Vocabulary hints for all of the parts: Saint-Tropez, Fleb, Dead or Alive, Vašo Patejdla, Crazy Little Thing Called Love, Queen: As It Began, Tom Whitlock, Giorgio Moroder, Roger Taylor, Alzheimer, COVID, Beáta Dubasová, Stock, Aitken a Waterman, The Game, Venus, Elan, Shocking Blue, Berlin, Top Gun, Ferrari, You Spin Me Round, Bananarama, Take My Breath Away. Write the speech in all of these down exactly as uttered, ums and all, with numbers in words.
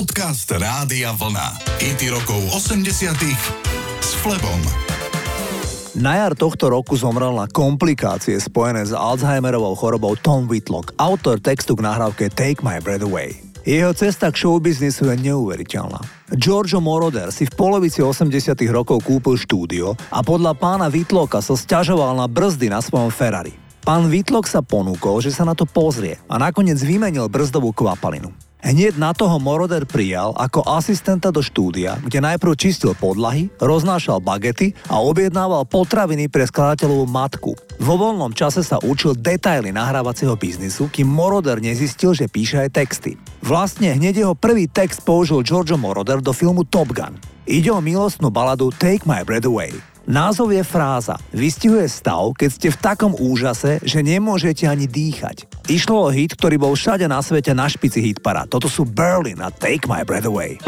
Podcast Rádia Vlna. Hity rokov osemdesiatych s Flebom. Na jar tohto roku zomrel na komplikácie spojené s Alzheimerovou chorobou Tom Whitlock, autor textu k nahrávke Take My Breath Away. Jeho cesta k showbiznisu je neuveriteľná. Giorgio Moroder si v polovici osemdesiatych rokov kúpil štúdio a podľa pána Whitlocka sa sťažoval na brzdy na svojom Ferrari. Pán Whitlock sa ponúkol, že sa na to pozrie a nakoniec vymenil brzdovú kvapalinu. Hneď na toho Moroder prijal ako asistenta do štúdia, kde najprv čistil podlahy, roznášal bagety a objednával potraviny pre skladateľovú matku. Vo voľnom čase sa učil detaily nahrávacieho biznisu, kým Moroder nezistil, že píše aj texty. Vlastne hneď jeho prvý text použil Giorgio Moroder do filmu Top Gun. Ide o milostnú baladu Take My Breath Away. Názov je fráza. Vystihuje stav, keď ste v takom úžase, že nemôžete ani dýchať. Išlo o hit, ktorý bol všade na svete na špici hitparád. Toto sú Berlin a Take My Breath Away.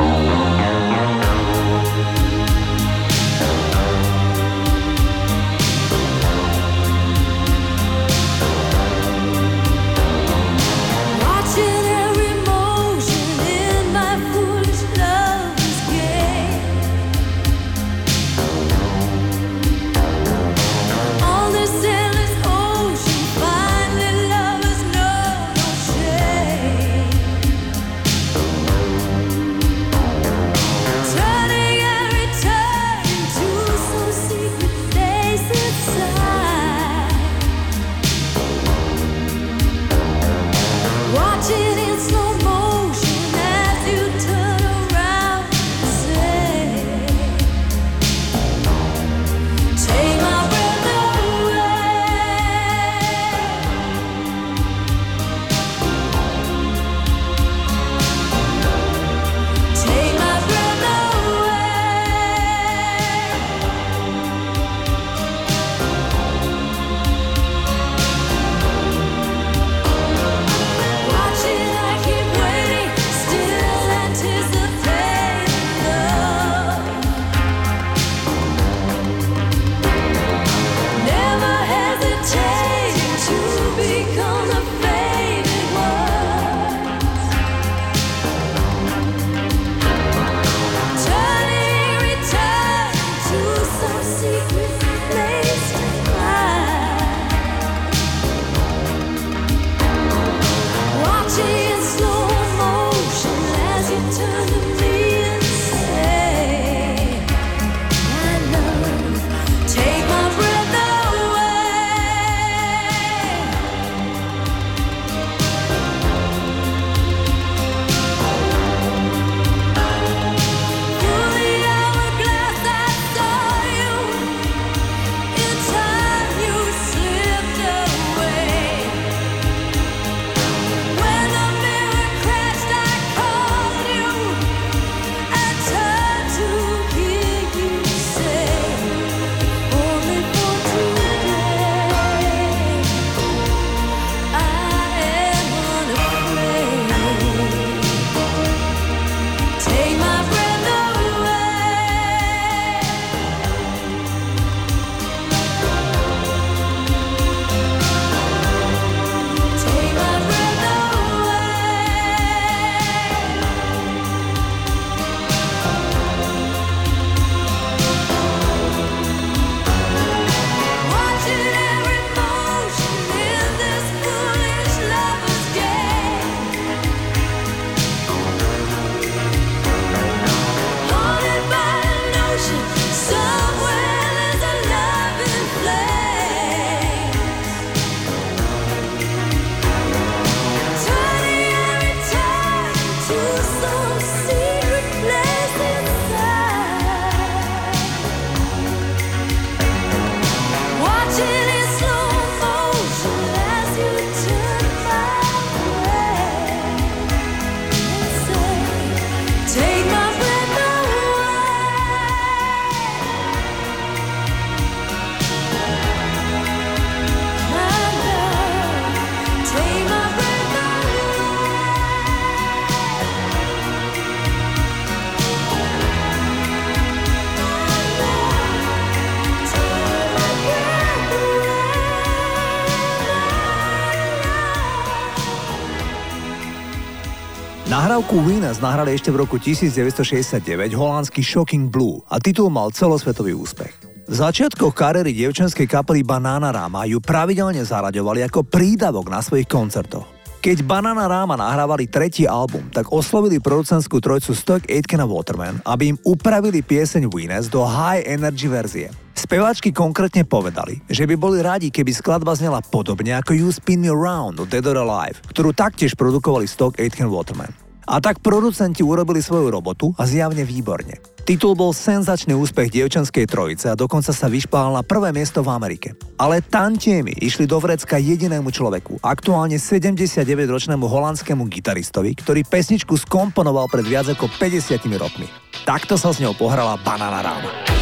Nahrávku Venus nahrali ešte v roku devätnásťstošesťdesiatdeväť holandský Shocking Blue a titul mal celosvetový úspech. V začiatkoch kariéry dievčenskej kapely Bananarama ju pravidelne zaraďovali ako prídavok na svojich koncertoch. Keď Bananarama nahrávali tretí album, tak oslovili producentskú trojcu Stock, Aitken a Waterman, aby im upravili pieseň Venus do high energy verzie. Speváčky konkrétne povedali, že by boli rádi, keby skladba znela podobne ako You Spin Me Round od Dead or Alive, ktorú taktiež produkovali Stock, Aitken, Waterman. A tak producenti urobili svoju robotu a zjavne výborne. Titul bol senzačný úspech dievčanskej trojice a dokonca sa vyšplhal na prvé miesto v Amerike. Ale tantiemy išli do vrecka jedinému človeku, aktuálne sedemdesiatdeväťročnému holandskému gitaristovi, ktorý pesničku skomponoval pred viac ako päťdesiatimi rokmi. Takto sa s ňou pohrala Bananarama.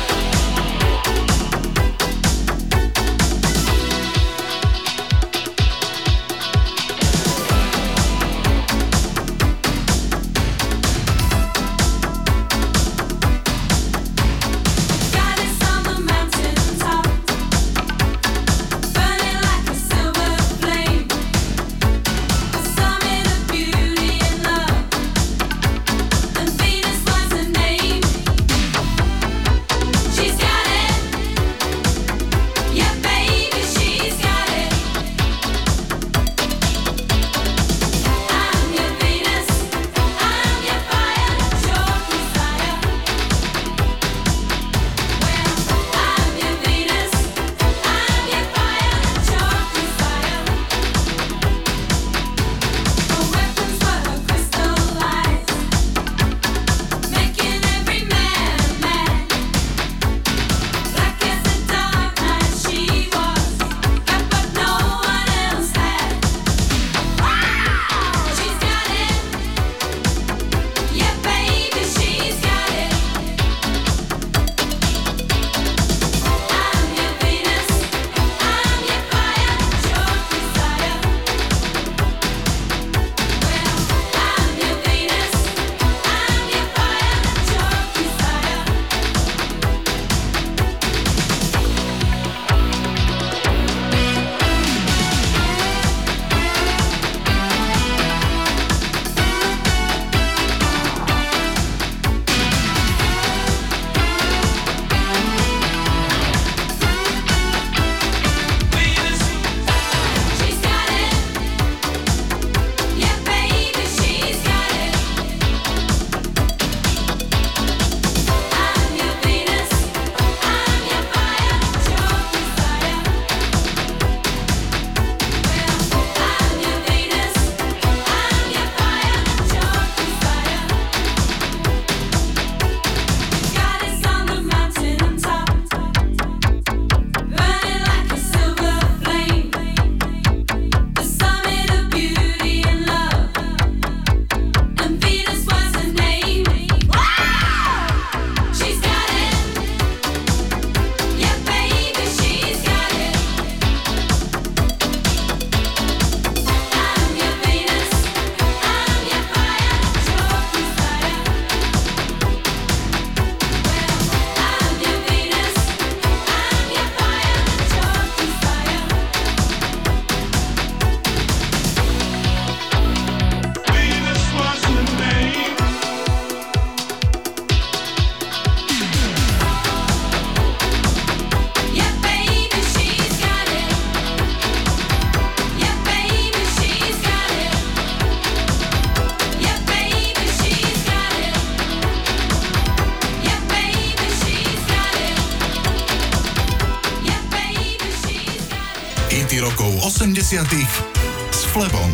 s Flebom.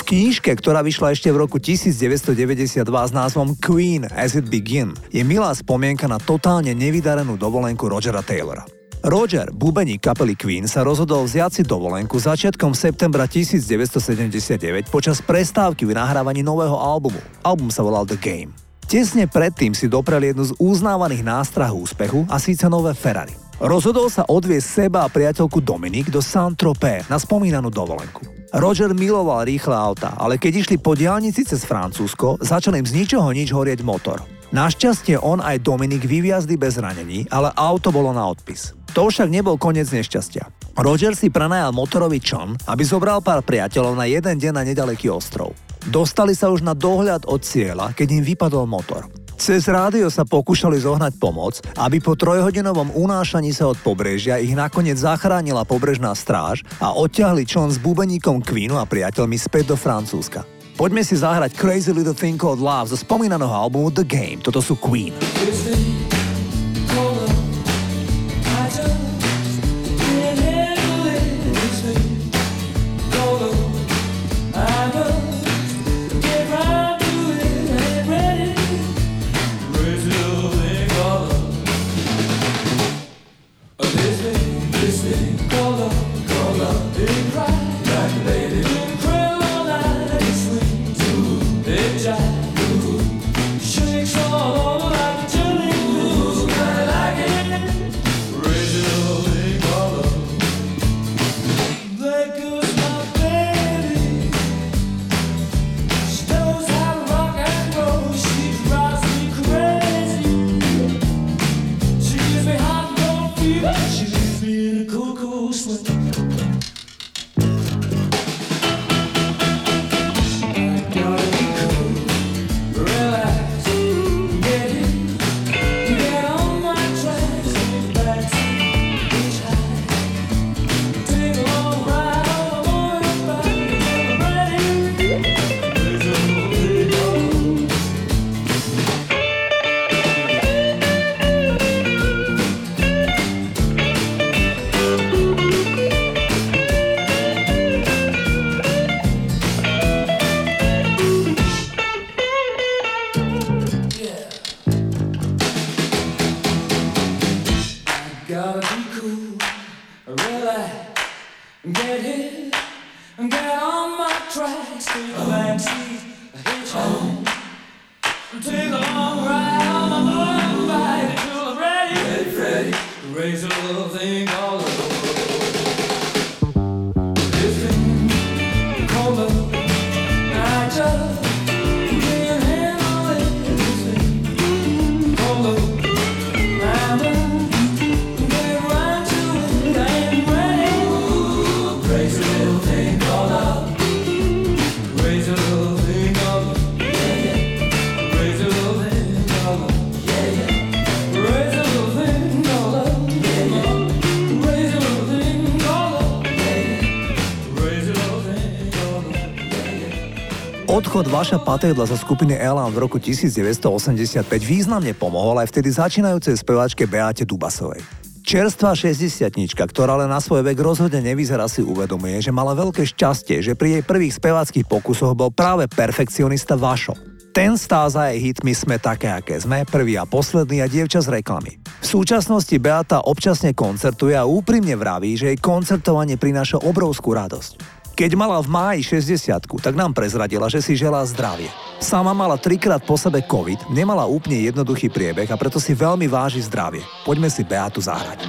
V knižke, ktorá vyšla ešte v roku devätnásťstodeväťdesiatdva s názvom Queen: As It Began, je milá spomienka na totálne nevydarenú dovolenku Rogera Taylora. Roger, bubeník kapely Queen, sa rozhodol vziať si dovolenku začiatkom septembra devätnásťstosedemdesiatdeväť počas prestávky v nahrávaní nového albumu. Album sa volal The Game. Tesne predtým si doprel jednu z uznávaných nástrah úspechu, a síce nové Ferrari. Rozhodol sa odviesť seba a priateľku Dominik do Saint-Tropez na spomínanú dovolenku. Roger miloval rýchle autá, ale keď išli po diaľnici cez Francúzsko, začal im z ničoho nič horieť motor. Našťastie on aj Dominik vyviazli bez ranení, ale auto bolo na odpis. To však nebol koniec nešťastia. Roger si prenajal motorový čln, aby zobral pár priateľov na jeden deň na nedaleký ostrov. Dostali sa už na dohľad od cieľa, keď im vypadol motor. Cez rádio sa pokúšali zohnať pomoc, aby po trojhodinovom unášaní sa od pobrežia ich nakoniec zachránila pobrežná stráž a odťahli čln s bubeníkom Queenu a priateľmi späť do Francúzska. Poďme si zahrať Crazy Little Thing Called Love zo spomínaného albumu The Game. Toto sú Queen. Odchod Vaša Patejdla zo skupiny Elan v roku devätnásťstoosemdesiatpäť významne pomohol aj vtedy začínajúcej speváčke Beáte Dubasovej. Čerstvá šesťdesiatnička, ktorá len na svoj vek rozhodne nevyzerá, si uvedomuje, že mala veľké šťastie, že pri jej prvých speváckých pokusoch bol práve perfekcionista Vašo. Ten stá za jej hitmi Sme také, aké sme, Prvý a posledný a Dievča z reklamy. V súčasnosti Beáta občasne koncertuje a úprimne vraví, že jej koncertovanie prináša obrovskú radosť. Keď mala v máji šesťdesiatku, tak nám prezradila, že si želá zdravie. Sama mala trikrát po sebe COVID, nemala úplne jednoduchý priebeh a preto si veľmi váži zdravie. Poďme si Beátu zahrať.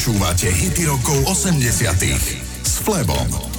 Počúvate hity rokov osemdesiatych s Flebom.